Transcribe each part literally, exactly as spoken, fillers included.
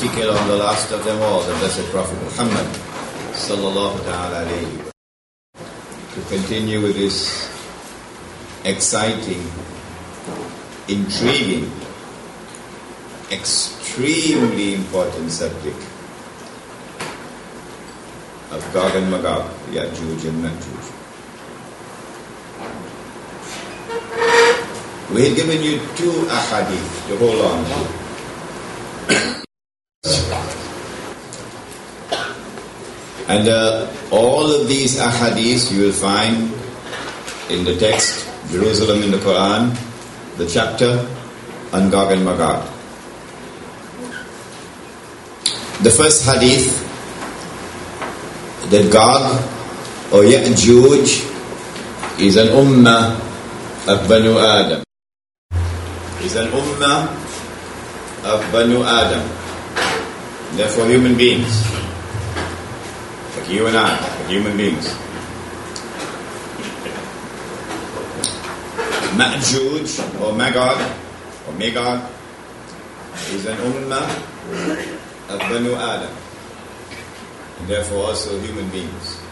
On the last of them all, the Blessed Prophet Muhammad sallallahu ta'ala alayhi. To continue with this exciting, intriguing, extremely important subject of Gog and Magog, Yajuj and Majuj. We had given you two ahadith to hold on to. And uh, all of these ahadith you will find in the text, Jerusalem in the Quran, the chapter on Gog and Magog. The first hadith, that Gog or Ya'juj is an ummah of Banu Adam. Is an ummah of Banu Adam. Therefore human beings. You and I, human beings. Ma'juj or Megad or Megad is an ummah of Banu Adam, and therefore also human beings.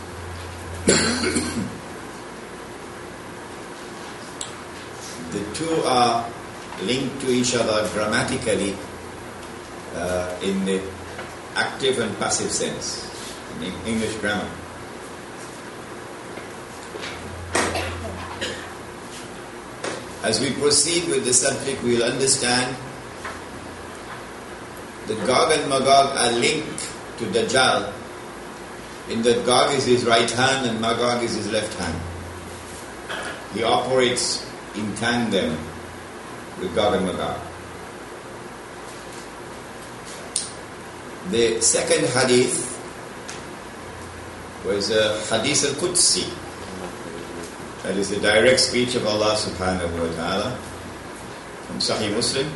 The two are linked to each other grammatically uh, in the active and passive sense. In English grammar. As we proceed with the subject, we will understand that Gog and Magog are linked to Dajjal in that Gog is his right hand and Magog is his left hand. He operates in tandem with Gog and Magog. The second hadith was a hadith al-Qudsi, that is the direct speech of Allah subhanahu wa ta'ala from Sahih Muslim.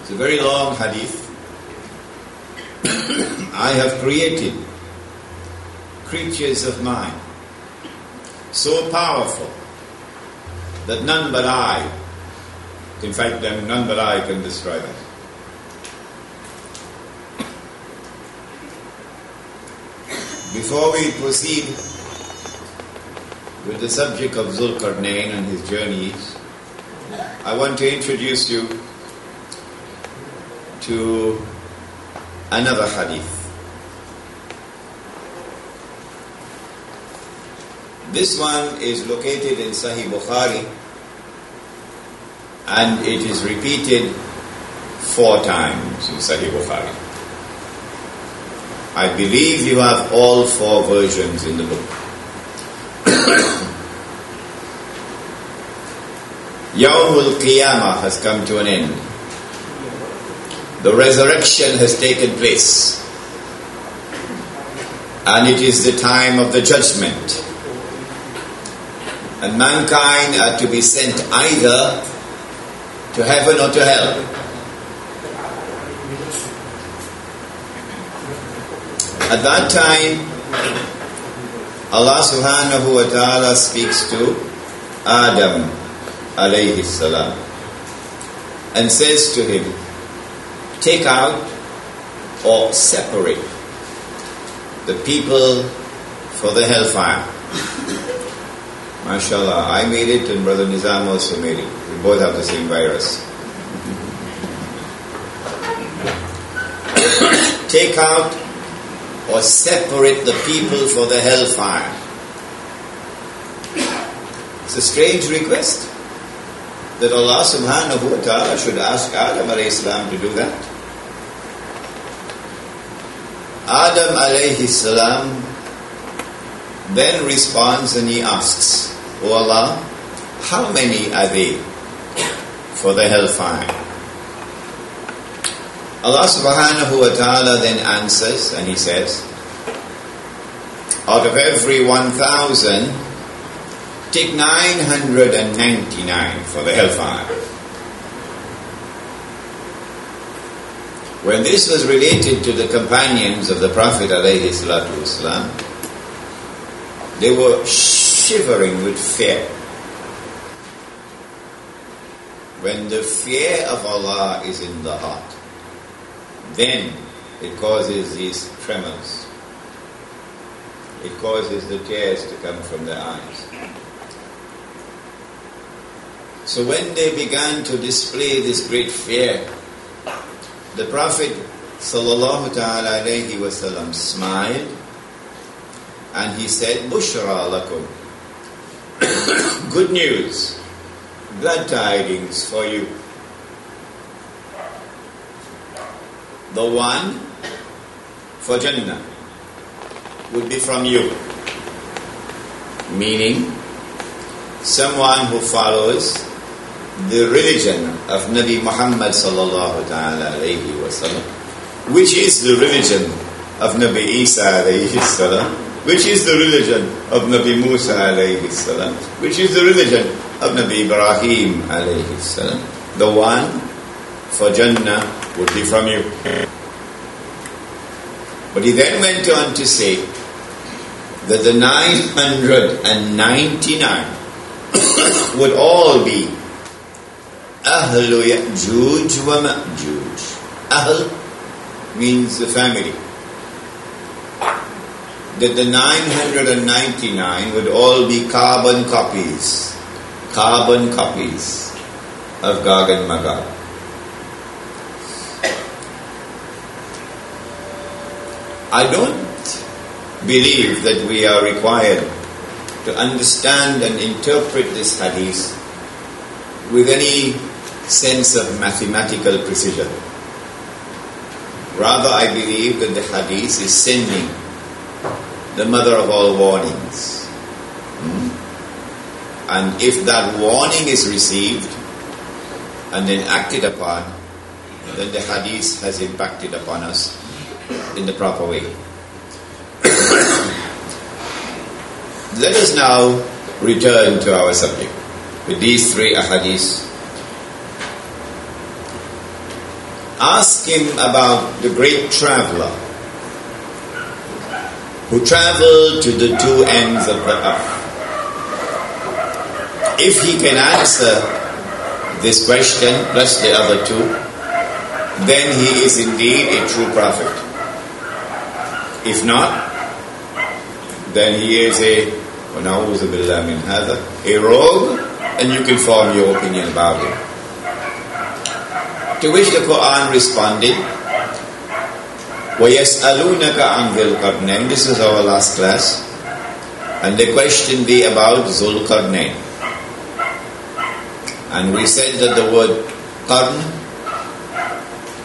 It's a very long hadith. I have created creatures of mine so powerful that none but I, in fact none but I can destroy them. Before we proceed with the subject of Dhul Qarnayn and his journeys, I want to introduce you to another hadith. This one is located in Sahih Bukhari and it is repeated four times in Sahih Bukhari. I believe you have all four versions in the book. Yawmul Qiyamah has come to an end. The resurrection has taken place. And it is the time of the judgment. And mankind are to be sent either to heaven or to hell. At that time, Allah subhanahu wa ta'ala speaks to Adam alayhi salam and says to him, take out or separate the people for the hellfire. MashaAllah, I made it and Brother Nizam also made it. We both have the same virus. Take out or separate the people for the hellfire. It's a strange request that Allah subhanahu wa ta'ala should ask Adam alayhi salam to do that. Adam alayhi salam then responds and he asks, O Allah, how many are they for the hellfire? Allah subhanahu wa ta'ala then answers and he says, out of every one thousand, take nine hundred ninety-nine for the hellfire. When this was related to the companions of the Prophet alayhi salatu wasalam, they were shivering with fear. When the fear of Allah is in the heart, then it causes these tremors. It causes the tears to come from their eyes. So when they began to display this great fear, the Prophet ﷺ smiled and he said, "Bushra lakum." Good news, glad tidings for you. The one for Jannah would be from you. Meaning, someone who follows the religion of Nabi Muhammad sallallahu ta'ala alayhi wa sallam, which is the religion of Nabi Isa alayhi salam, which is the religion of Nabi Musa alayhi salam, which is the religion of Nabi Ibrahim alayhi salam. The one for Jannah would be from you. But he then went on to say that the nine hundred ninety-nine would all be Ahluya'juj wa Ma'juj. Ahl means the family. That the nine hundred ninety-nine would all be carbon copies, carbon copies of Gog and Magog. I don't believe that we are required to understand and interpret this hadith with any sense of mathematical precision. Rather, I believe that the hadith is sending the mother of all warnings. Hmm? And if that warning is received and then acted upon, then the hadith has impacted upon us in the proper way. Let us now return to our subject with these three ahadith. Ask him about the great traveler who traveled to the two ends of the earth. If he can answer this question plus the other two, then he is indeed a true prophet. If not, then he is a وَنَعُوذُ بِاللَّهِ مِنْ هَذَا, a rogue, and you can form your opinion about him. To which the Quran responded, وَيَسْأَلُونَكَ عَنْ ذِي الْقَرْنَيْنِ. This is our last class. And they questioned thee about Dhul Qarnayn. And we said that the word Qarn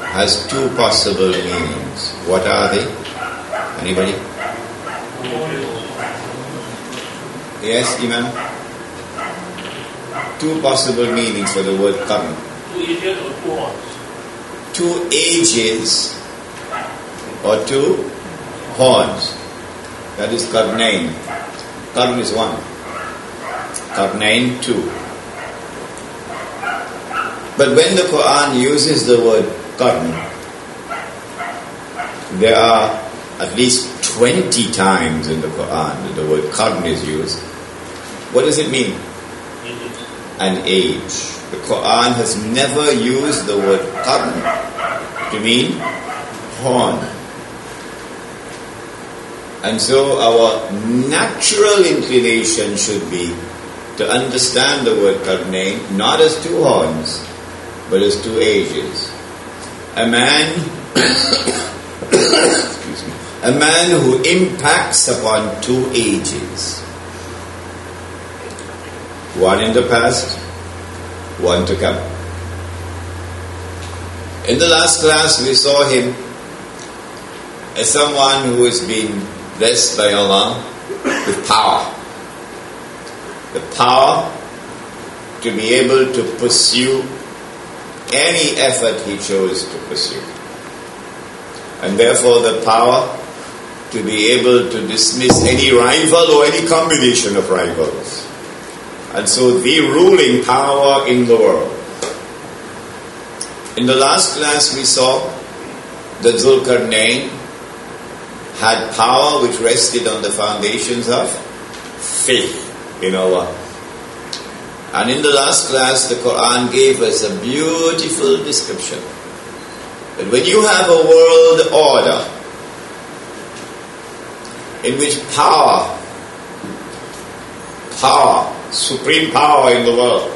has two possible meanings. What are they? Anybody? Yes, Imam? Two possible meanings for the word Qarn. Two ages or two horns. That is Qarnain. Qarn is one. Qarnain two. But when the Quran uses the word Qarn, there are at least twenty times in the Quran that the word Qarn is used. What does it mean? An age. The Quran has never used the word qarn to mean horn. And so our natural inclination should be to understand the word qarnain not as two horns, but as two ages. A man, excuse me, a man who impacts upon two ages. One in the past, one to come. In the last class we saw him as someone who has been blessed by Allah with power. The power to be able to pursue any effort he chose to pursue. And therefore the power to be able to dismiss any rival or any combination of rivals. And so the ruling power in the world. In the last class we saw that Dhul Qarnayn had power which rested on the foundations of faith in Allah. And in the last class the Quran gave us a beautiful description that when you have a world order in which power, power, supreme power in the world,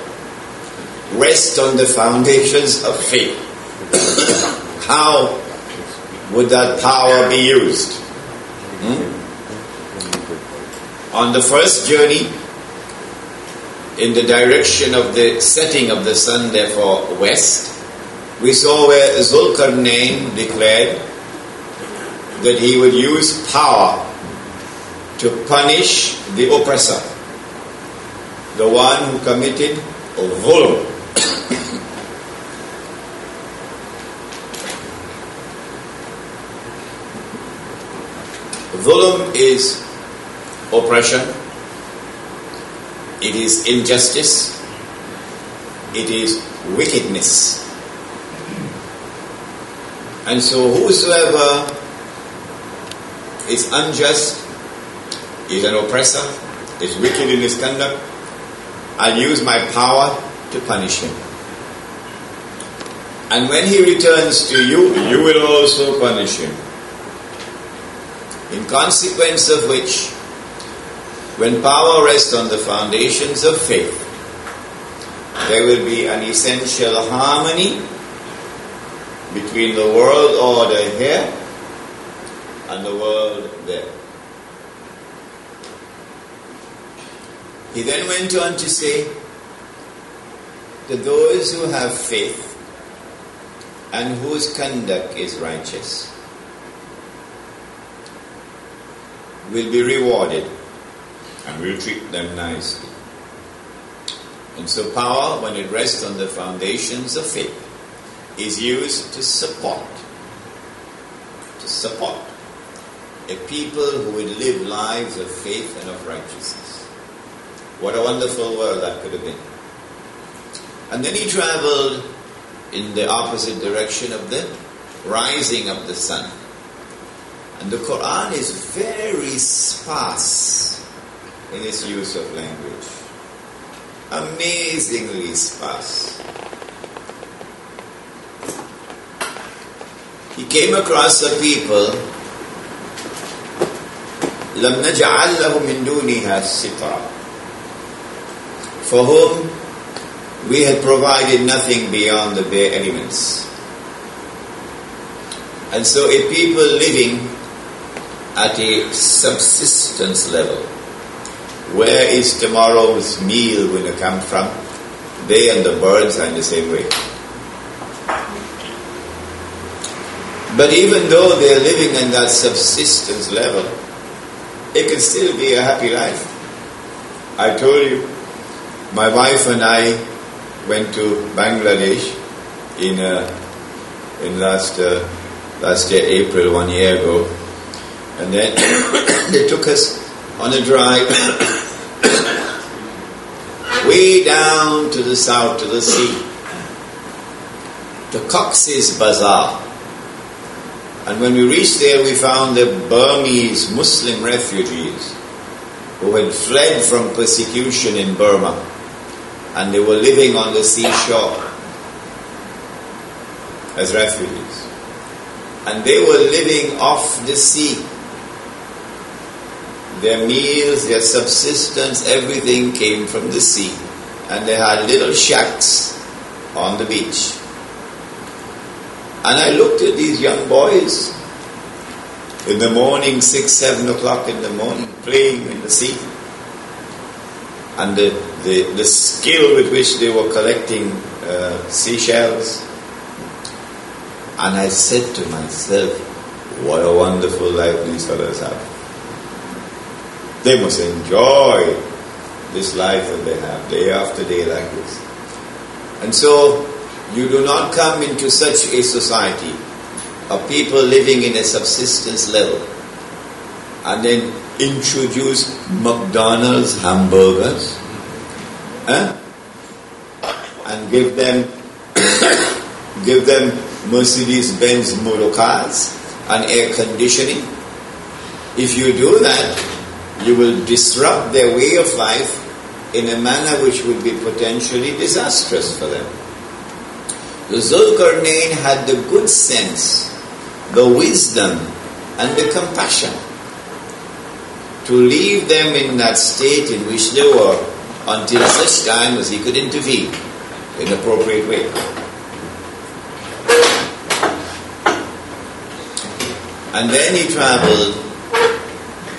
rests on the foundations of faith, how would that power be used? Hmm? On the first journey, in the direction of the setting of the sun, therefore west, we saw where Dhul Qarnayn declared that he would use power to punish the oppressor, the one who committed zulm. Zulm is oppression, it is injustice, it is wickedness. And so whosoever is unjust, is an oppressor, is wicked in his conduct, I'll use my power to punish him. And when he returns to you, you will also punish him. In consequence of which, when power rests on the foundations of faith, there will be an essential harmony between the world order here and the world there. He then went on to say that those who have faith and whose conduct is righteous will be rewarded, and will treat them nicely. And so power, when it rests on the foundations of faith, is used to support, to support a people who would live lives of faith and of righteousness. What a wonderful world that could have been. And then he traveled in the opposite direction of the rising of the sun. And the Quran is very sparse in its use of language. Amazingly sparse. He came across a people, لَمْ نَجْعَلْ لَهُ مِنْ دُونِهَا سِتْرًا, for whom we had provided nothing beyond the bare elements. And so a people living at a subsistence level, where is tomorrow's meal going to come from? They and the birds are in the same way. But even though they are living in that subsistence level, it can still be a happy life. I told you, my wife and I went to Bangladesh in uh, in last uh, last year, April, one year ago, and then they took us on a drive way down to the south, to the sea, to Cox's Bazaar. And when we reached there, we found the Burmese Muslim refugees who had fled from persecution in Burma, and they were living on the seashore as refugees. And they were living off the sea. Their meals, their subsistence, everything came from the sea. And they had little shacks on the beach. And I looked at these young boys in the morning, six, seven o'clock in the morning, playing in the sea. And the The, the skill with which they were collecting uh, seashells. And I said to myself, what a wonderful life these fellows have. They must enjoy this life that they have day after day like this. And so you do not come into such a society of people living in a subsistence level and then introduce McDonald's hamburgers, huh? And give them give them Mercedes-Benz motor cars and air conditioning. If you do that, you will disrupt their way of life in a manner which would be potentially disastrous for them. Dhul Qarnayn had the good sense, the wisdom and the compassion to leave them in that state in which they were until such time as he could intervene in an appropriate way. And then he traveled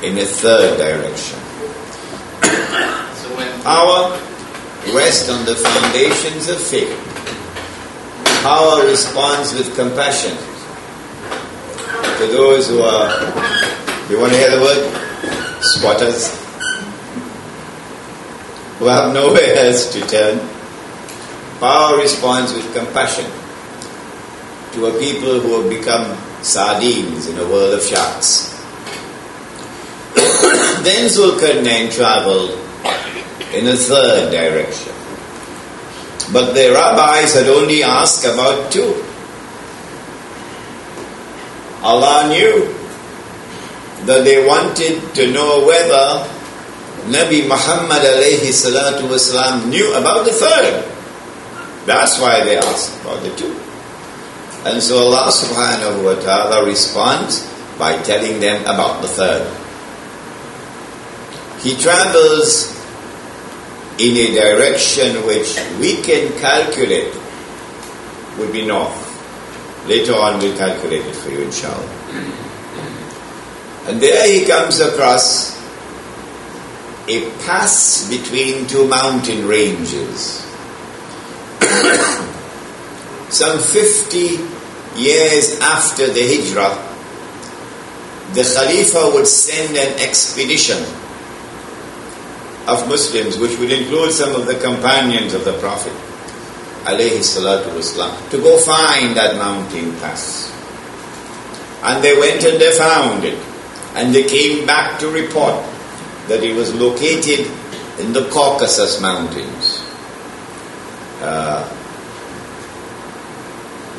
in a third direction. Our rest on the foundations of faith. Our response with compassion to those who are, you want to hear the word? Squatters. Who have nowhere else to turn. Our response with compassion to a people who have become sardines in a world of sharks. Then Dhul Qarnayn traveled in a third direction. But the rabbis had only asked about two. Allah knew that they wanted to know whether Nabi Muhammad alayhi salatu wasalam knew about the third. That's why they asked about the two. And so Allah subhanahu wa ta'ala responds by telling them about the third. He travels in a direction which we can calculate would be north. Later on we'll calculate it for you inshallah. And there he comes across a pass between two mountain ranges. Some fifty years after the Hijrah, the Khalifa would send an expedition of Muslims, which would include some of the companions of the Prophet alayhi salatu wasalam, to go find that mountain pass. And they went and they found it. And they came back to report that it was located in the Caucasus Mountains. Uh,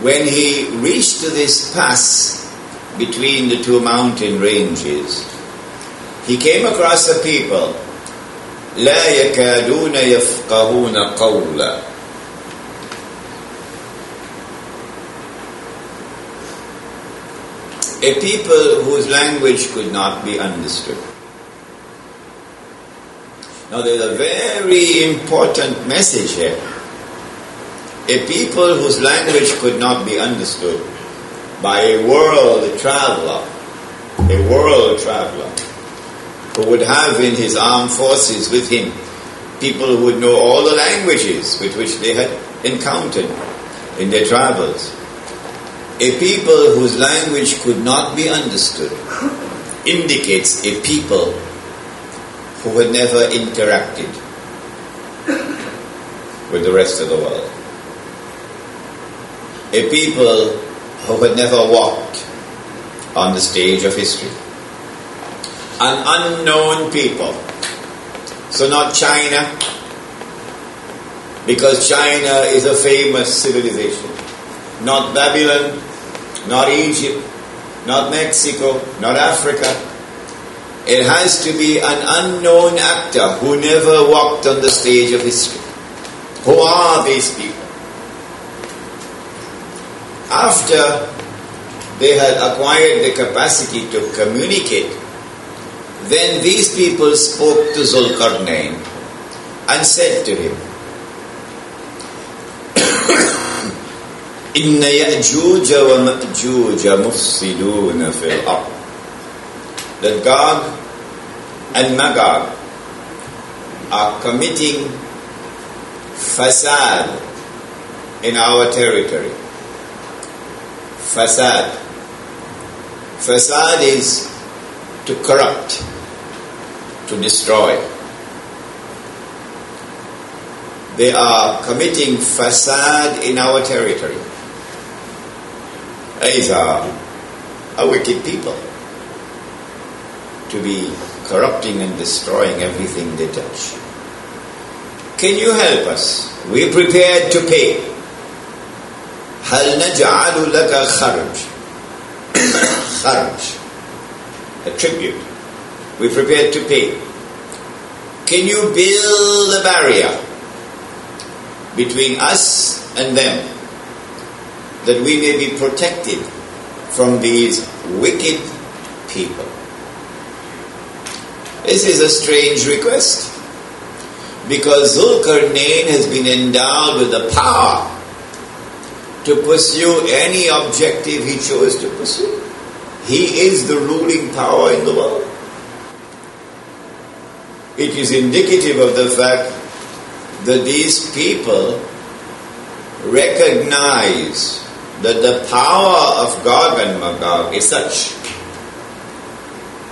when he reached this pass between the two mountain ranges, he came across a people, لا يكادون يفقهون قولا. A people whose language could not be understood. Now there's a very important message here. A people whose language could not be understood by a world traveler, a world traveler, who would have in his armed forces with him people who would know all the languages with which they had encountered in their travels. A people whose language could not be understood indicates a people who had never interacted with the rest of the world. A people who had never walked on the stage of history. An unknown people. So not China, because China is a famous civilization. Not Babylon, not Egypt, not Mexico, not Africa. It has to be an unknown actor who never walked on the stage of history. Who are these people? After they had acquired the capacity to communicate, then these people spoke to Dhul Qarnayn and said to him, Inna Yajuj wa Ma'juj mufsiduna fil ard. That Gog and Magog are committing fasad in our territory. Fasad. Fasad is to corrupt, to destroy. They are committing fasad in our territory. These are a wicked people, to be corrupting and destroying everything they touch. Can you help us? We're prepared to pay. هَلْ نَجْعَلُ لَكَ خَرْجَ خَرْجَ a tribute. We're prepared to pay. Can you build a barrier between us and them that we may be protected from these wicked people. This is a strange request, because Dhul Qarnayn has been endowed with the power to pursue any objective he chose to pursue. He is the ruling power in the world. It is indicative of the fact that these people recognize that the power of Gog and Magog is such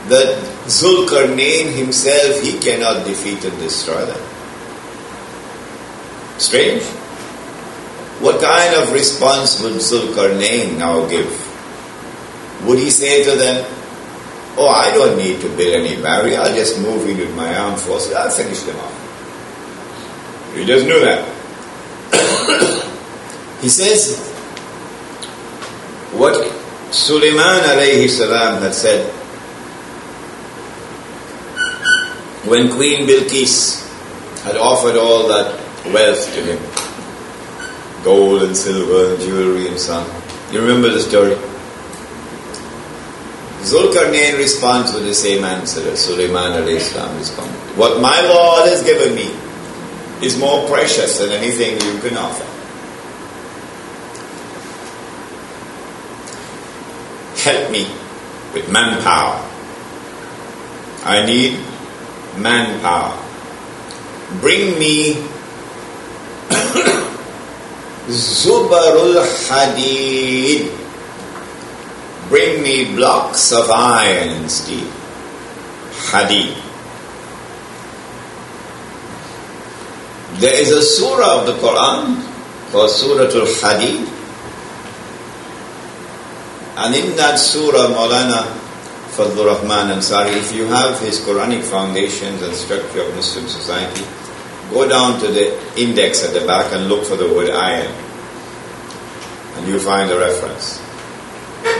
that Dhul Qarnayn himself, he cannot defeat and destroy them. Strange. What kind of response would Dhul Qarnayn now give? Would he say to them, "Oh, I don't need to build any barrier, I'll just move in with my armed forces, I'll finish them off"? He just knew that. He says what Sulaiman alayhi salam had said when Queen Bilqis had offered all that wealth to him, gold and silver and jewelry and so on. You remember the story? Dhul Qarnayn responds with the same answer as Sulaiman alayhi salam responded. What my Lord has given me is more precious than anything you can offer. Help me with manpower. I need manpower. Bring me Zubarul Hadid. Bring me blocks of iron and steel. Hadid. There is a surah of the Quran called Suratul Hadid. And in that surah, Maulana Fadlur Rahman Ansari, if you have his Quranic foundations and structure of Muslim society, go down to the index at the back and look for the word iron. And you'll find a reference.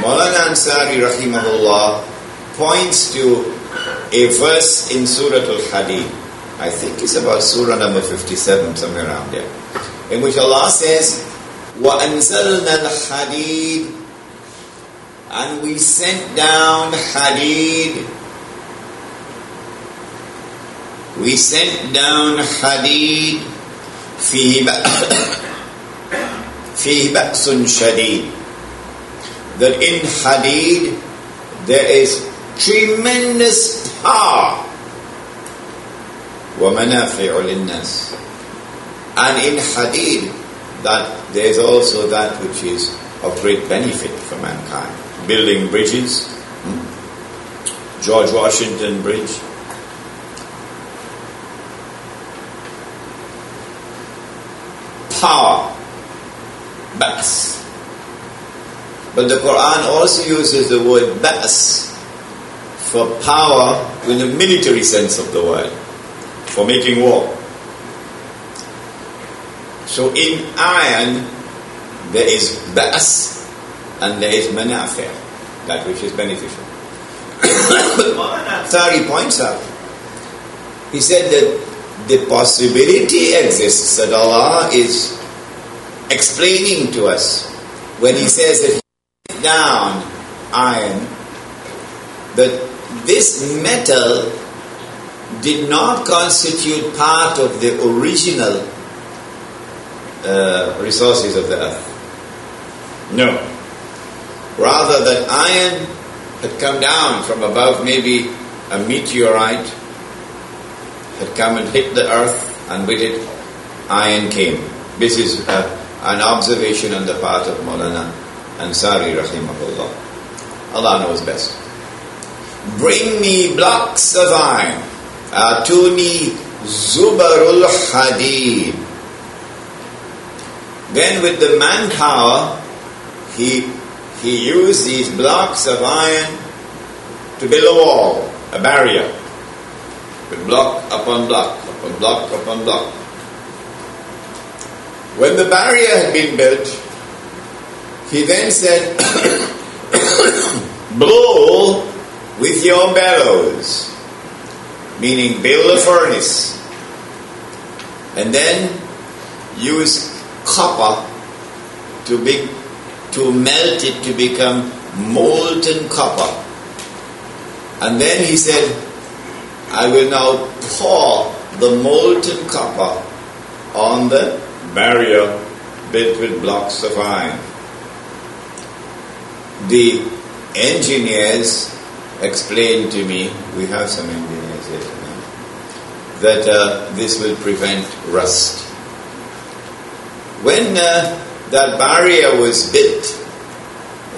Maulana Ansari rahimahullah points to a verse in Surah Al-Hadid. I think it's about Surah number fifty-seven, somewhere around there, in which Allah says, وَأَنزَلْنَا الْحَدِيدِ, and we sent down Hadid. We sent down Hadid فِيهِ بَأْسٌ شَدِيدٌ. That in Hadid there is tremendous power. وَمَنَافِعُ لِلنَّاسِ. And in Hadid, that there is also that which is of great benefit for mankind. Building bridges. George Washington Bridge. Power. Ba'as. But the Quran also uses the word Ba'as for power in the military sense of the word, for making war. So in iron, there is Ba'as and there is Manafi', that which is beneficial. But Maulana Ansari points out, he said that the possibility exists that Allah is explaining to us when he says that down iron, that this metal did not constitute part of the original uh, resources of the earth. No. Rather, that iron had come down from above, maybe a meteorite had come and hit the earth, and with it iron came. This is uh, an observation on the part of Maulana Ansari rahimahullah. Allah knows best. Bring me blocks of iron. Atuni Zubarul Hadid. Then with the manpower, he he used these blocks of iron to build a wall, a barrier, with block upon block, upon block upon block. When the barrier had been built, he then said, blow with your bellows, meaning build a furnace, and then use copper to, be, to melt it to become molten copper. And then he said, I will now pour the molten copper on the barrier built with blocks of iron. The engineers explained to me, we have some engineers here tonight, that uh, this will prevent rust. When uh, that barrier was built,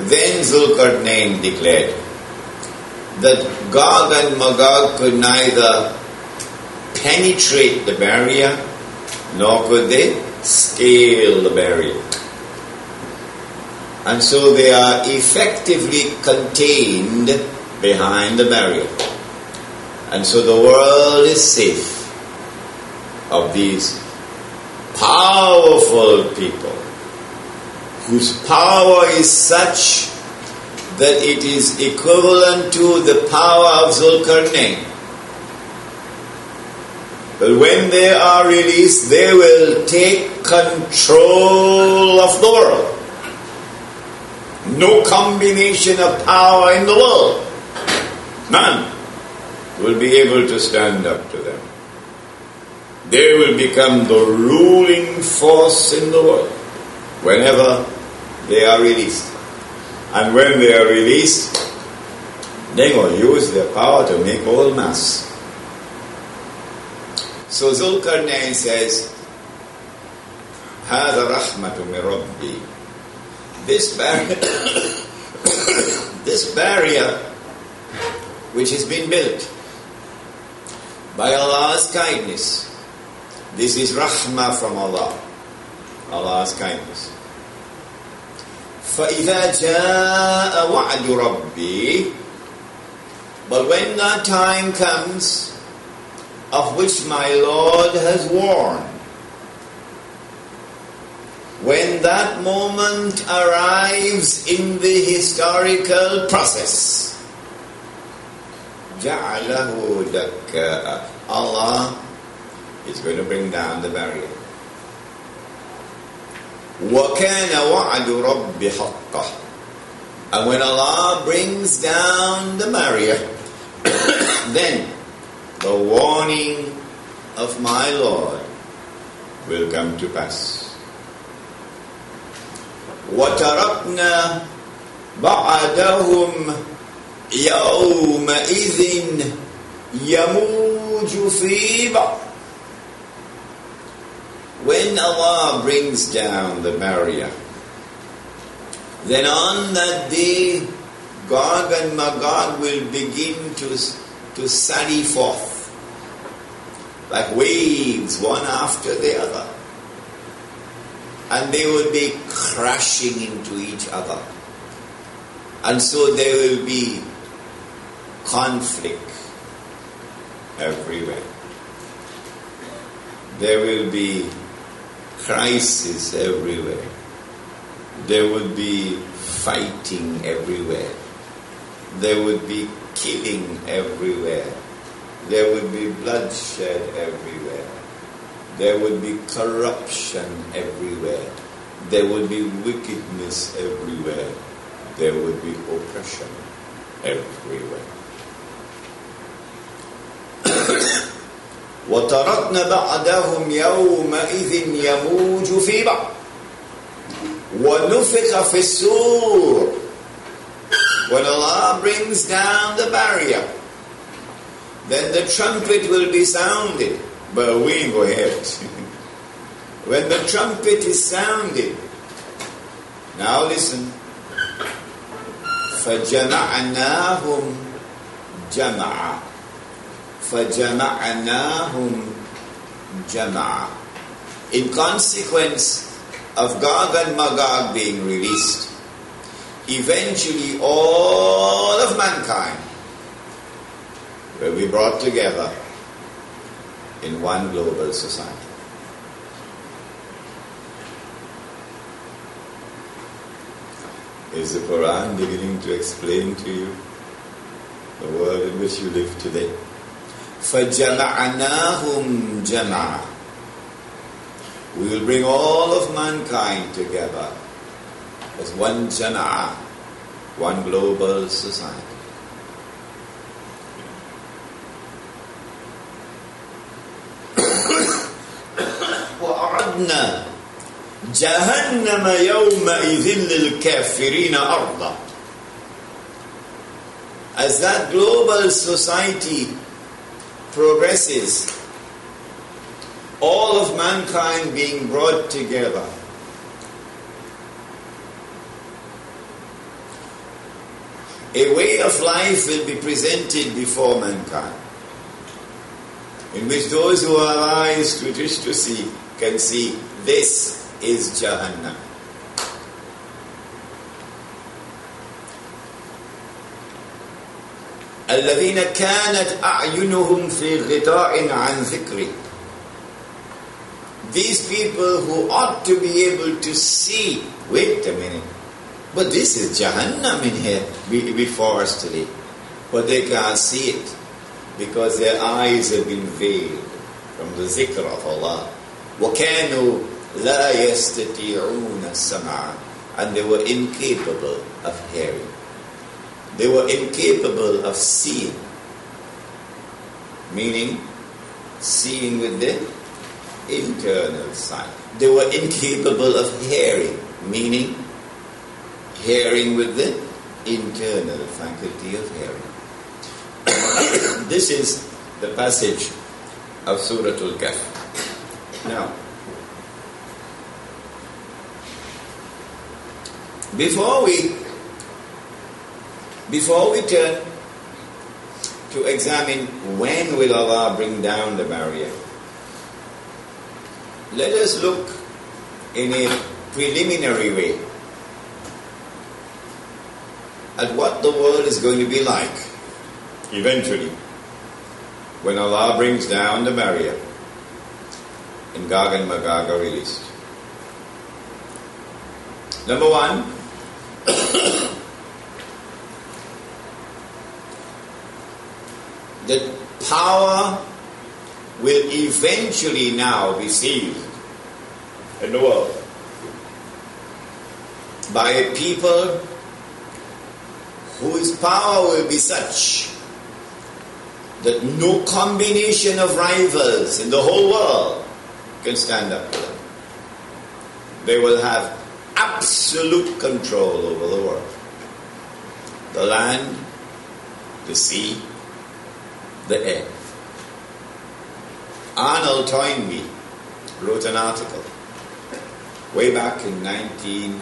then Dhul Qarnayn declared that Gog and Magog could neither penetrate the barrier nor could they scale the barrier. And so they are effectively contained behind the barrier. And so the world is safe of these powerful people whose power is such that it is equivalent to the power of Dhul Qarnayn. But when they are released, they will take control of the world. No combination of power in the world, none, will be able to stand up to them. They will become the ruling force in the world whenever they are released. And when they are released, they will use their power to make all mass. So Dhul Qarnayn says, هَذَا رَحْمَةُ مِنْ رَبِّي. This barrier, this barrier which has been built by Allah's kindness, this is Rahmah from Allah, Allah's kindness. فَإِذَا جَاءَ وَعْدُ رَبِّي. But when that time comes of which my Lord has warned, when that moment arrives in the historical process, جَعَلَهُ دَكَّاءَ, Allah is going to bring down the barrier. وَكَانَ وَعْدُ رَبِّ حَقًّا. And when Allah brings down the barrier, then the warning of my Lord will come to pass. وَتَرَكْنَا بَعْدَهُمْ يَوْمَئِذٍ يَمُوجُ فِي بَعْضٍ. When Allah brings down the barrier, then on that day Gog and Magog will begin to, to sally forth like waves, one after the other. And they will be crashing into each other. And so there will be conflict everywhere. There will be crisis everywhere. There would be fighting everywhere. There would be killing everywhere. There would be bloodshed everywhere. There would be corruption everywhere. There would be wickedness everywhere. There would be oppression everywhere. وَتَرَكْنَا بَعْدَهُمْ يَوْمَئِذٍ يَمُوجُ فِي بَعْضٍ وَنُفِخَ فِي الصُّورِ. When Allah brings down the barrier, then the trumpet will be sounded. But we ain't gonna hear it. When the trumpet is sounded, now listen. فَجَمَعْنَاهُمْ جَمَعًا. فَجَمَعْنَاهُمْ جَمَعًا. In consequence of Gog and Magog being released, eventually all of mankind will be brought together in one global society. Is the Quran beginning to explain to you the world in which you live today? فَجَمَعْنَاهُمْ جَمَعًا. We will bring all of mankind together as one Jannah, one global society. وَأَعَدْنَا جَهَنَّمَ يَوْمَئِذٍ لِلْكَافِرِينَ أَرْضًا. As that global society progresses, all of mankind being brought together, a way of life will be presented before mankind, in which those who have eyes to wish to see can see, this is Jahannam. الَّذِينَ كَانَتْ أَعْيُنُهُمْ فِي غِطَاءٍ عَنْ ذِكْرِ. These people who ought to be able to see, wait a minute, but this is Jahannam in here before us today. But they can't see it because their eyes have been veiled from the zikr of Allah. وَكَانُوا لَا يَسْتَطِيعُونَ السَّمْعَ. And they were incapable of hearing. They were incapable of seeing. Meaning, seeing with their internal sight. They were incapable of hearing. Meaning, hearing with the internal faculty of hearing. This is the passage of Surah Al Kahf. Now, before we Before we turn to examine when will Allah bring down the barrier, let us look in a preliminary way at what the world is going to be like eventually when Allah brings down the barrier and Gog and Magog are released. Number one, that power will eventually now be seized in the world by a people whose power will be such that no combination of rivals in the whole world can stand up to them. They will have absolute control over the world, the land, the sea, the air. Arnold Toynbee wrote an article way back in nineteen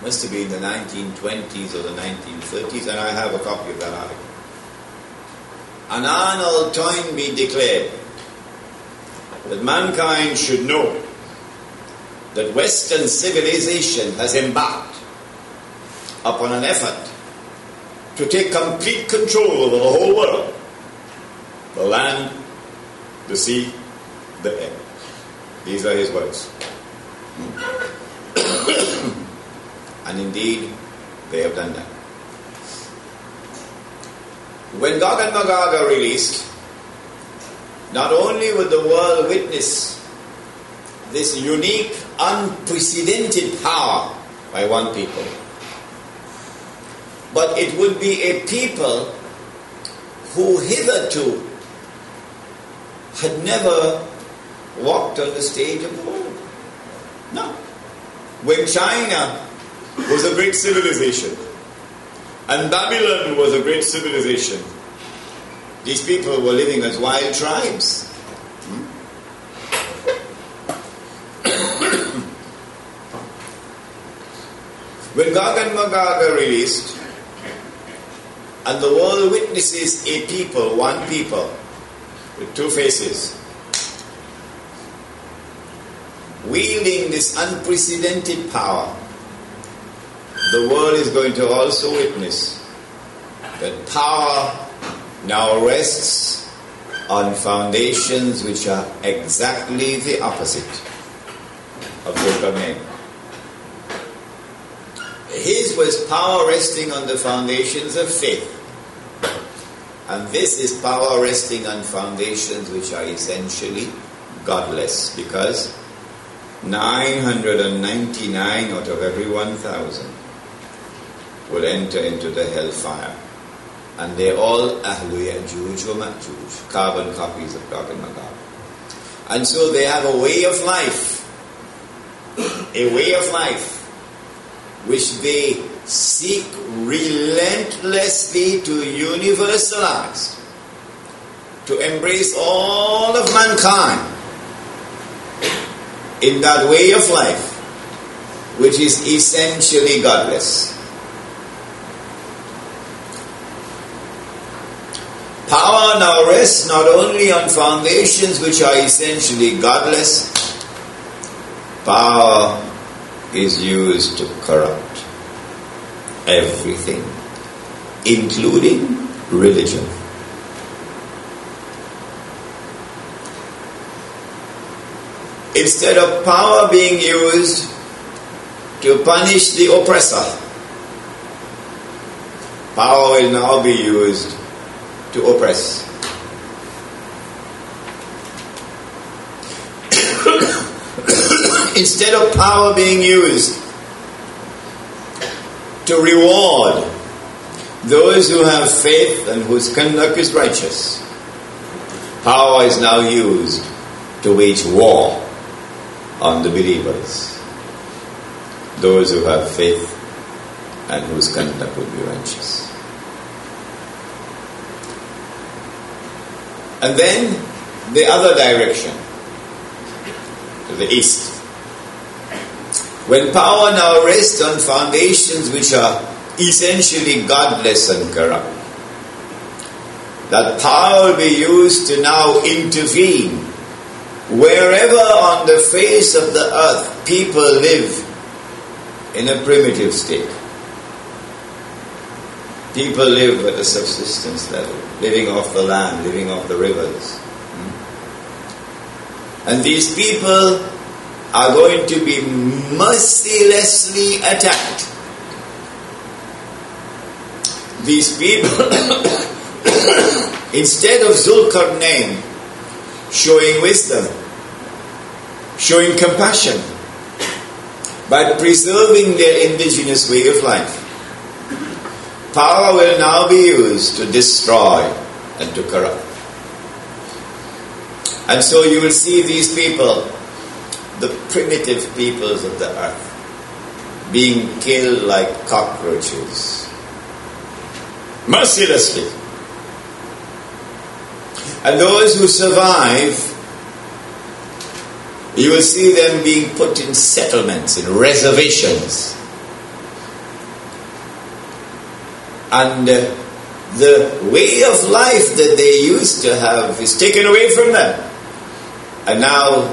must have been the nineteen twenties or the nineteen thirties, and I have a copy of that article. And Arnold Toynbee declared that mankind should know that Western civilization has embarked upon an effort to take complete control over the whole world, the land, the sea, the air. These are his words. And indeed, they have done that. When Gog and Magog are released, not only will the world witness this unique, unprecedented power by one people, but it would be a people who hitherto had never walked on the stage of the world. No. When China was a great civilization and Babylon was a great civilization, these people were living as wild tribes. Hmm? When Gog and Magog are released, and the world witnesses a people, one people, with two faces, wielding this unprecedented power, the world is going to also witness that power now rests on foundations which are exactly the opposite of Dhul Qarnayn. His was power resting on the foundations of faith. And this is power resting on foundations which are essentially godless, because nine hundred ninety-nine out of every one thousand will enter into the hellfire. And they're all Ahluya'juj wa Ma'juj, carbon copies of Gog and Magog. And so they have a way of life, a way of life, which they seek relentlessly to universalize, to embrace all of mankind in that way of life, which is essentially godless. Power now rests not only on foundations which are essentially godless, power is used to corrupt everything, including religion. Instead of power being used to punish the oppressor, power will now be used to oppress. Instead of power being used to reward those who have faith and whose conduct is righteous, power is now used to wage war on the believers, those who have faith and whose conduct would be righteous. And then the other direction, to the east. When power now rests on foundations which are essentially godless and corrupt, that power will be used to now intervene wherever on the face of the earth people live in a primitive state. People live at a subsistence level, living off the land, living off the rivers. And these people are going to be mercilessly attacked. These people, instead of Dhul Qarnayn showing wisdom, showing compassion, by preserving their indigenous way of life, power will now be used to destroy and to corrupt. And so you will see these people, the primitive peoples of the earth, being killed like cockroaches, mercilessly. And those who survive, you will see them being put in settlements, in reservations. And the way of life that they used to have is taken away from them. And now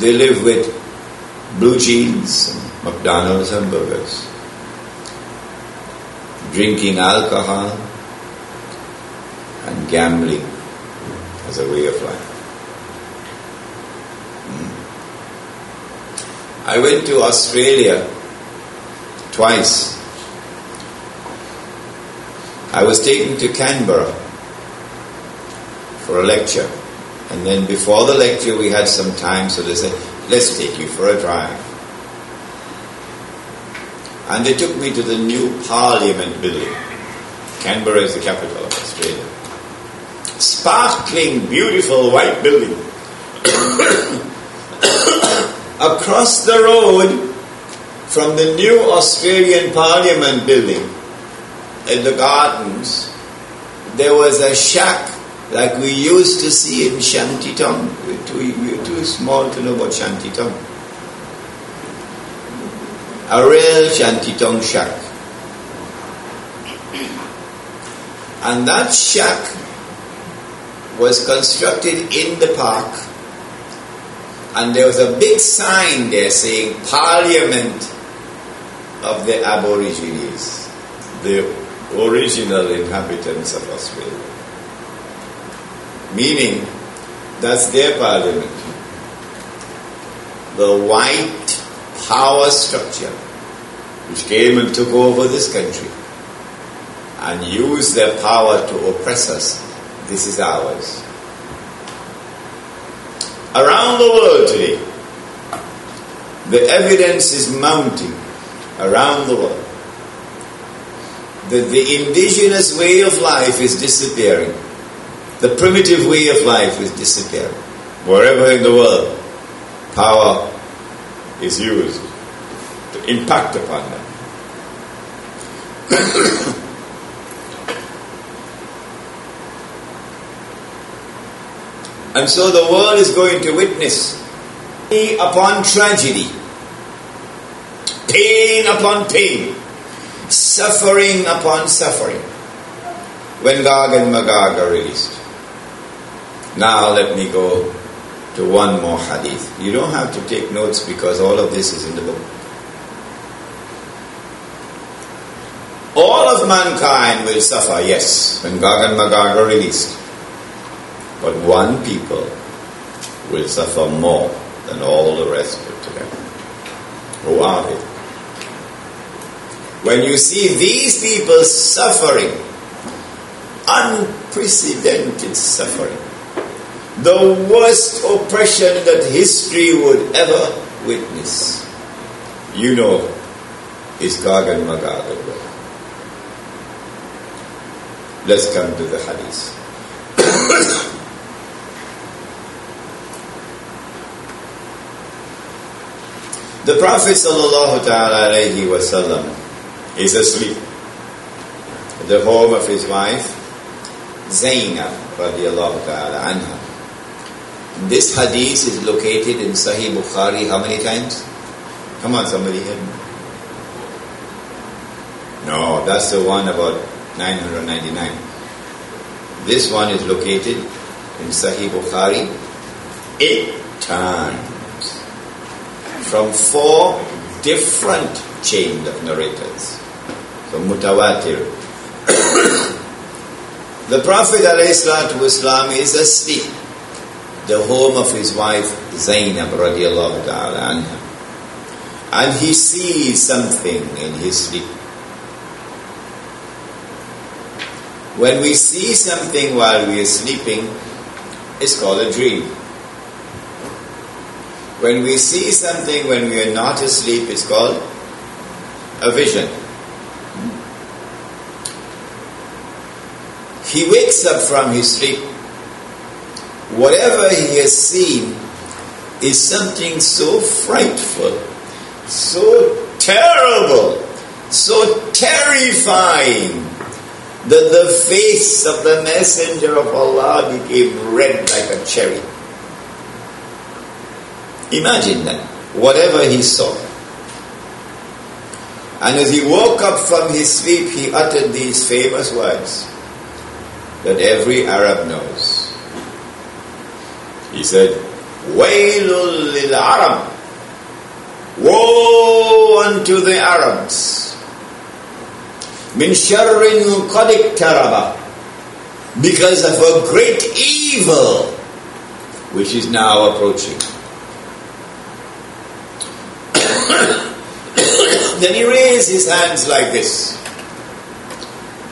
they live with blue jeans and McDonald's hamburgers, drinking alcohol and gambling as a way of life. I went to Australia twice. I was taken to Canberra for a lecture. And then before the lecture we had some time, so they said, let's take you for a drive. And they took me to the new Parliament building. Canberra is the capital of Australia. Sparkling, beautiful white building. Across the road from the new Australian Parliament building, in the gardens, there was a shack like we used to see in Shantytown. We were too, we were too small to know about Shantytown. A real Shantytown shack. And that shack was constructed in the park, and there was a big sign there saying Parliament of the Aborigines, the original inhabitants of Australia. Meaning, that's their parliament. The white power structure which came and took over this country and used their power to oppress us, this is ours. Around the world today, The evidence is mounting around the world that the indigenous way of life is disappearing. The primitive way of life is disappearing. Wherever in the world power is used to impact upon them. And so the world is going to witness tragedy upon tragedy, pain upon pain, suffering upon suffering, when Gog and Magog are released. Now let me go to one more hadith. You don't have to take notes because all of this is in the book. All of mankind will suffer, yes, when Gog and Magog are released. But one people will suffer more than all the rest put together. Who are they? When you see these people suffering, unprecedented suffering, the worst oppression that history would ever witness, you know, is Gog and Magog at work. Let's come to the hadith. The Prophet sallallahu ta'ala alayhi wa sallam is asleep at the home of his wife Zainab radiallahu ta'ala anha. This hadith is located in Sahih Bukhari how many times? Come on, somebody help me. No, that's the one about nine hundred ninety-nine. This one is located in Sahih Bukhari eight times from four different chains of narrators. So mutawatir. The Prophet ﷺ is asleep the home of his wife Zainab radiallahu ta'ala anha, and he sees something in his sleep. When we see something while we are sleeping, it's called a dream. When we see something when we are not asleep, it's called a vision. He wakes up from his sleep. Whatever he has seen is something so frightful, so terrible, so terrifying, that the face of the messenger of Allah became red like a cherry. Imagine that, whatever he saw. And as he woke up from his sleep, he uttered these famous words that every Arab knows. He said, "Wailul lil Arab, woe unto the Arabs. Min sharrin qad iqtaraba, because of a great evil which is now approaching." Then he raised his hands like this,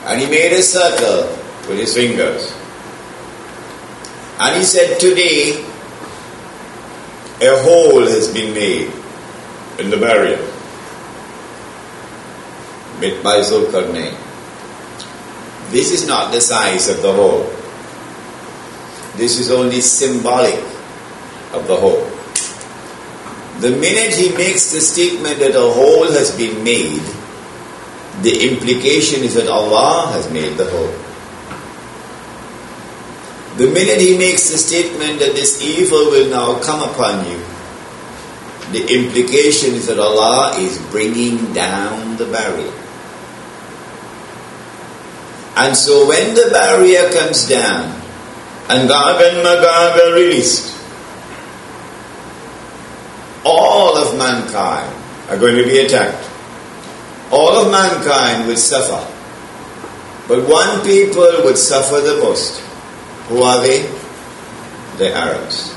and he made a circle with his fingers, and he said, "Today a hole has been made in the barrier made by Dhul Qarnayn. This is not the size of the hole. This is only symbolic of the hole." The minute he makes the statement that a hole has been made, the implication is that Allah has made the hole. The minute he makes the statement that this evil will now come upon you, the implication is that Allah is bringing down the barrier. And so when the barrier comes down and Gog and Magog are released, all of mankind are going to be attacked. All of mankind will suffer. But one people would suffer the most. Who are they? The Arabs.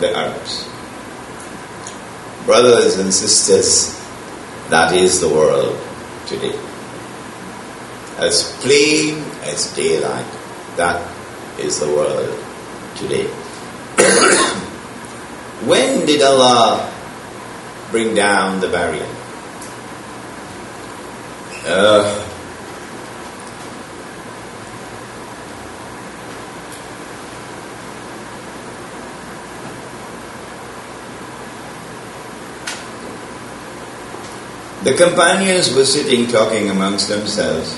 The Arabs. Brothers and sisters, that is the world today. As plain as daylight, that is the world today. When did Allah bring down the barrier. Uh, the companions were sitting talking amongst themselves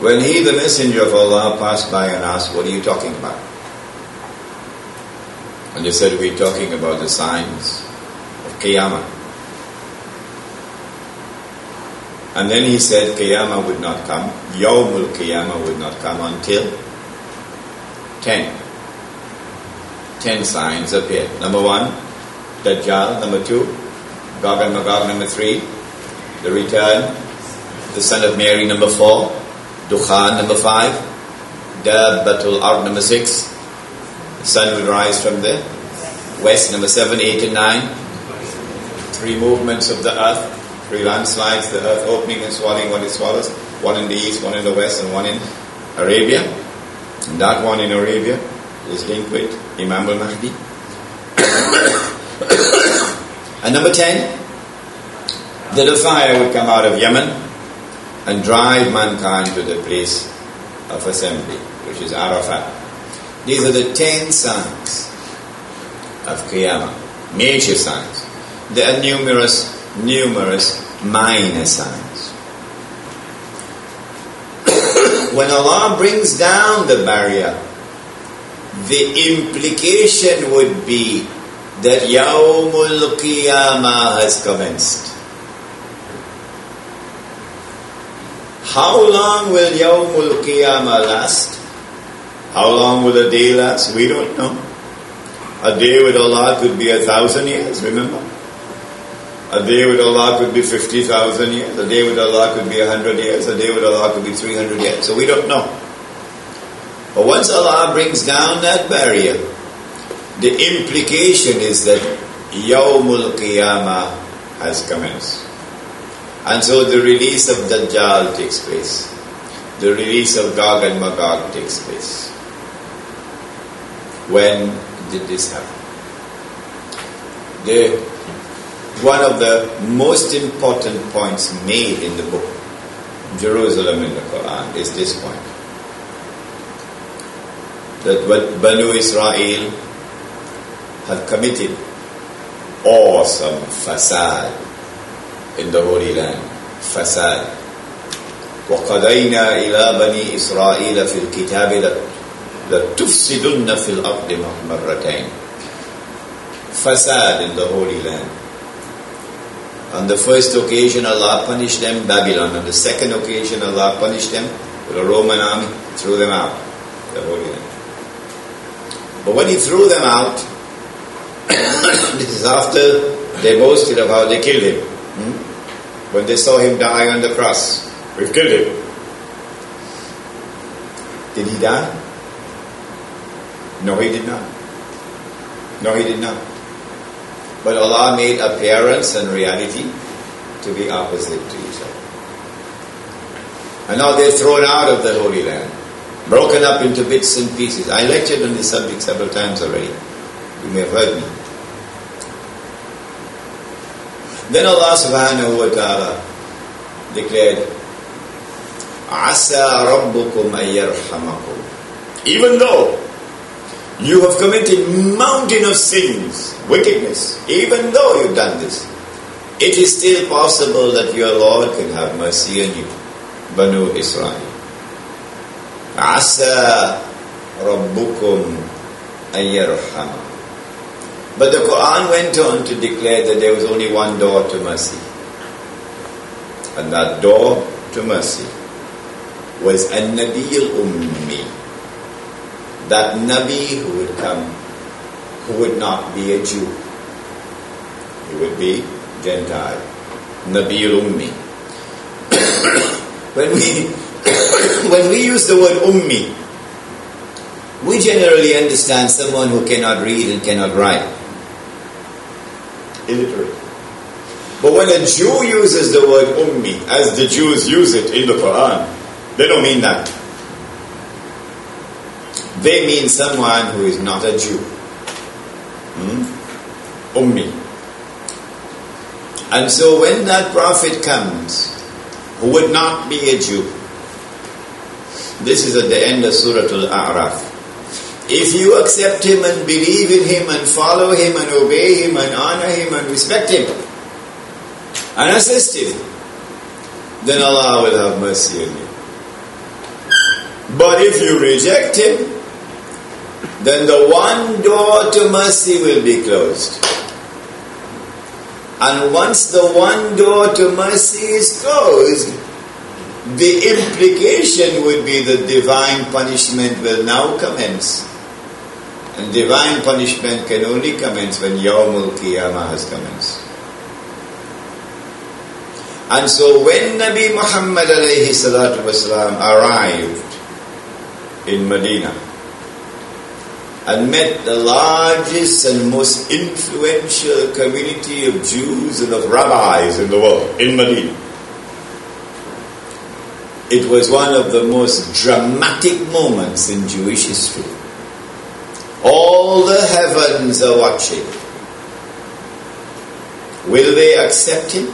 when he, the messenger of Allah, passed by and asked, "What are you talking about?" And they said, "We're talking about the signs of Qiyamah." And then he said, Qiyamah would not come, Yawmul Qiyamah would not come until ten. Ten signs appeared. Number one, Dajjal. Number two, Gog and Magog. Number three, the return, the son of Mary. Number four, Dukhan. Number five, Dabatul Ard. Number six, the sun will rise from the west. Number seven, eight, and nine. Three movements of the earth, three landslides, the earth opening and swallowing what it swallows. One in the east, one in the west, and one in Arabia. And that one in Arabia is linked with Imam al-Mahdi. And number ten, that a fire would come out of Yemen and drive mankind to the place of assembly, which is Arafat. These are the ten signs of Qiyamah, major signs. There are numerous, numerous minor signs. When Allah brings down the barrier, the implication would be that Yawmul Qiyamah has commenced. How long will Yawmul Qiyamah last? How long will a day last? We don't know. A day with Allah could be a thousand years, remember? A day with Allah could be fifty thousand years. A day with Allah could be a hundred years. A day with Allah could be three hundred years. So we don't know. But once Allah brings down that barrier, the implication is that Yawmul Qiyamah has commenced. And so the release of Dajjal takes place. The release of Gog and Magog takes place. When did this happen? The, one of the most important points made in the book, Jerusalem in the Quran, is this point. That what Banu Israel have committed awesome fasad in the Holy Land. Fasad. وَقَدَيْنَا إِلَىٰ بَنِي إِسْرَائِيلَ فِي الْكِتَابِ لَتُفْسِدُنَّ فِي الْأَرْضِ مَرَّتَيْنِ. Fasad in the Holy Land. On the first occasion Allah punished them, Babylon. On the second occasion Allah punished them with a Roman army, threw them out, the Holy Land. But when He threw them out, this is after they boasted of how they killed Him. Hmm? When they saw Him die on the cross, "We've killed Him." Did He die? No, He did not. No, He did not. But Allah made appearance and reality to be opposite to each other. And now they're thrown out of the Holy Land, broken up into bits and pieces. I lectured on this subject several times already. You may have heard me. Then Allah subhanahu wa ta'ala declared, "Asa rabbukum ayyarhamakum." Even though you have committed mountain of sins, wickedness, even though you've done this, it is still possible that your Lord can have mercy on you, Banu Israel. Asa rabbukum ayyarhamakum. But the Quran went on to declare that there was only one door to mercy. And that door to mercy was a Nabi-ul-Ummi. That Nabi who would come, who would not be a Jew. He would be Gentile. Nabi-ul-Ummi. When we when we use the word Ummi, we generally understand someone who cannot read and cannot write. Illiterate. But when a Jew uses the word Ummi, as the Jews use it in the Quran, they don't mean that. They mean someone who is not a Jew. Hmm? Ummi. And so when that prophet comes, who would not be a Jew, this is at the end of Surah Al-A'raf, if you accept him and believe in him and follow him and obey him and honor him and respect him and assist him, then Allah will have mercy on you. But if you reject him, then the one door to mercy will be closed. And once the one door to mercy is closed, the implication would be that divine punishment will now commence. And divine punishment can only commence when Yawmul Qiyamah has commenced. And so when Nabi Muhammad alayhi salatu wasalam arrived in Medina and met the largest and most influential community of Jews and of rabbis in the world, in Medina, it was one of the most dramatic moments in Jewish history. All the heavens are watching. Will they accept him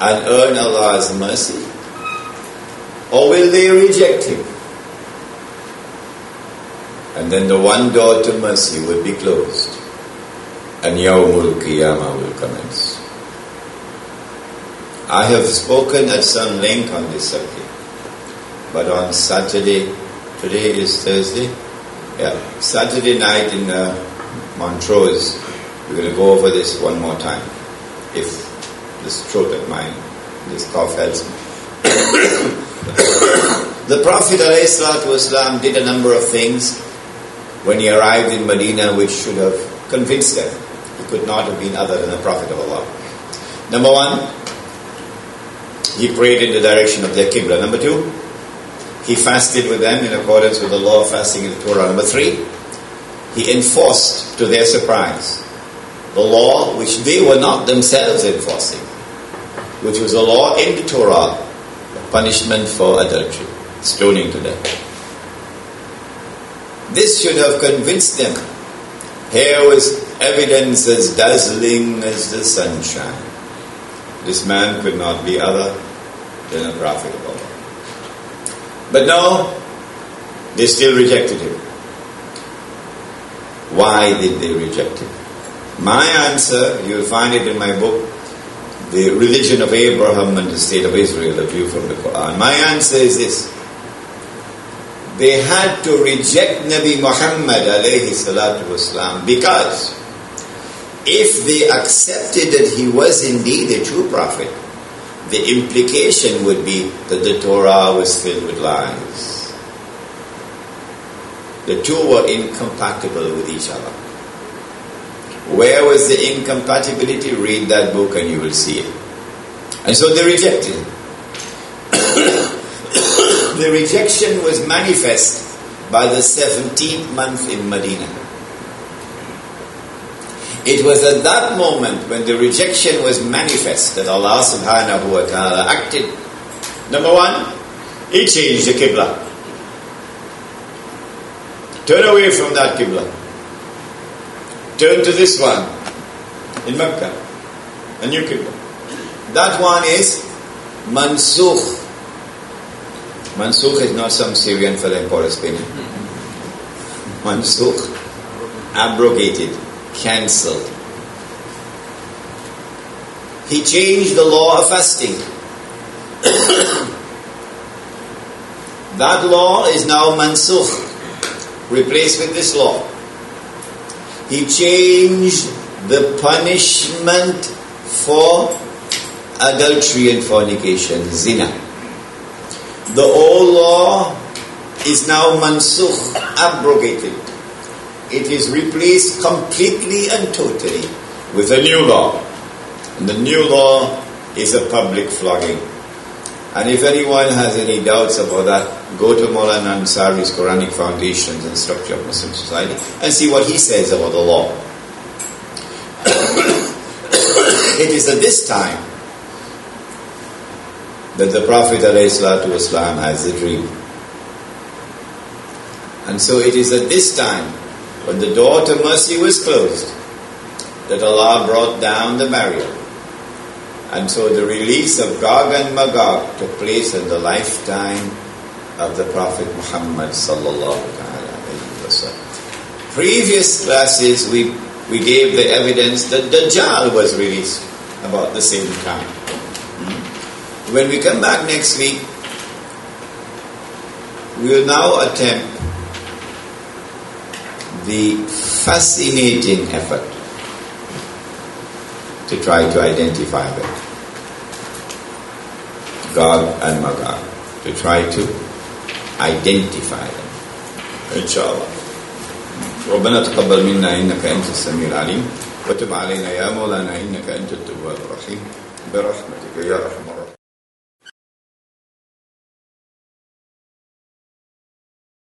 and earn Allah's mercy? Or will they reject him? And then the one door to mercy will be closed, and Yawmul Qiyamah will commence. I have spoken at some length on this subject, but on Saturday, today is Thursday, yeah, Saturday night in uh, Montrose, we're going to go over this one more time, if this throat of mine, this cough helps me. The Prophet ﷺ did a number of things when he arrived in Medina, which should have convinced them. He could not have been other than the Prophet of Allah. Number one, he prayed in the direction of their Qibla. Number two, he fasted with them in accordance with the law of fasting in the Torah. Number three, he enforced, to their surprise, the law which they were not themselves enforcing, which was a law in the Torah, punishment for adultery, stoning to death. This should have convinced them. Here was evidence as dazzling as the sunshine. This man could not be other than a prophet of Allah. But no, they still rejected him. Why did they reject him? My answer, you'll find it in my book, The Religion of Abraham and the State of Israel, a view from the Quran. My answer is this. They had to reject Nabi Muhammad alayhi salatu wasalam, because if they accepted that he was indeed a true prophet, the implication would be that the Torah was filled with lies. The two were incompatible with each other. Where was the incompatibility? Read that book and you will see it. And so they rejected him. The rejection was manifest by the seventeenth month in Medina. It was at that moment when the rejection was manifest that Allah subhanahu wa ta'ala acted. Number one, he changed the Qibla. Turn away from that Qibla. Turn to this one in Mecca, a new Qibla. That one is Mansukh. Mansukh is not some Syrian fellow in Port of Spain. Mansukh, abrogated, cancelled. He changed the law of fasting. That law is now Mansukh, replaced with this law. He changed the punishment for adultery and fornication, Zina. The old law is now mansukh, abrogated. It is replaced completely and totally with a new law. And the new law is a public flogging. And if anyone has any doubts about that, go to Maulana Ansari's Quranic Foundations and Structure of Muslim Society and see what he says about the law. It is at this time that the Prophet ﷺ has a dream. And so it is at this time, when the door to mercy was closed, that Allah brought down the barrier. And so the release of Gog and Magog took place in the lifetime of the Prophet Muhammad sallallahu alaihi wasallam. Previous classes we we gave the evidence that Dajjal was released about the same time. When we come back next week, we will now attempt the fascinating effort to try to identify them, Gog and Magog, to try to identify them. Inshallah. ربنا تقبل منا إنك أنت السميع العليم وتب علينا يا مولانا إنك أنت التواب الرحيم برحمتك يا رحمن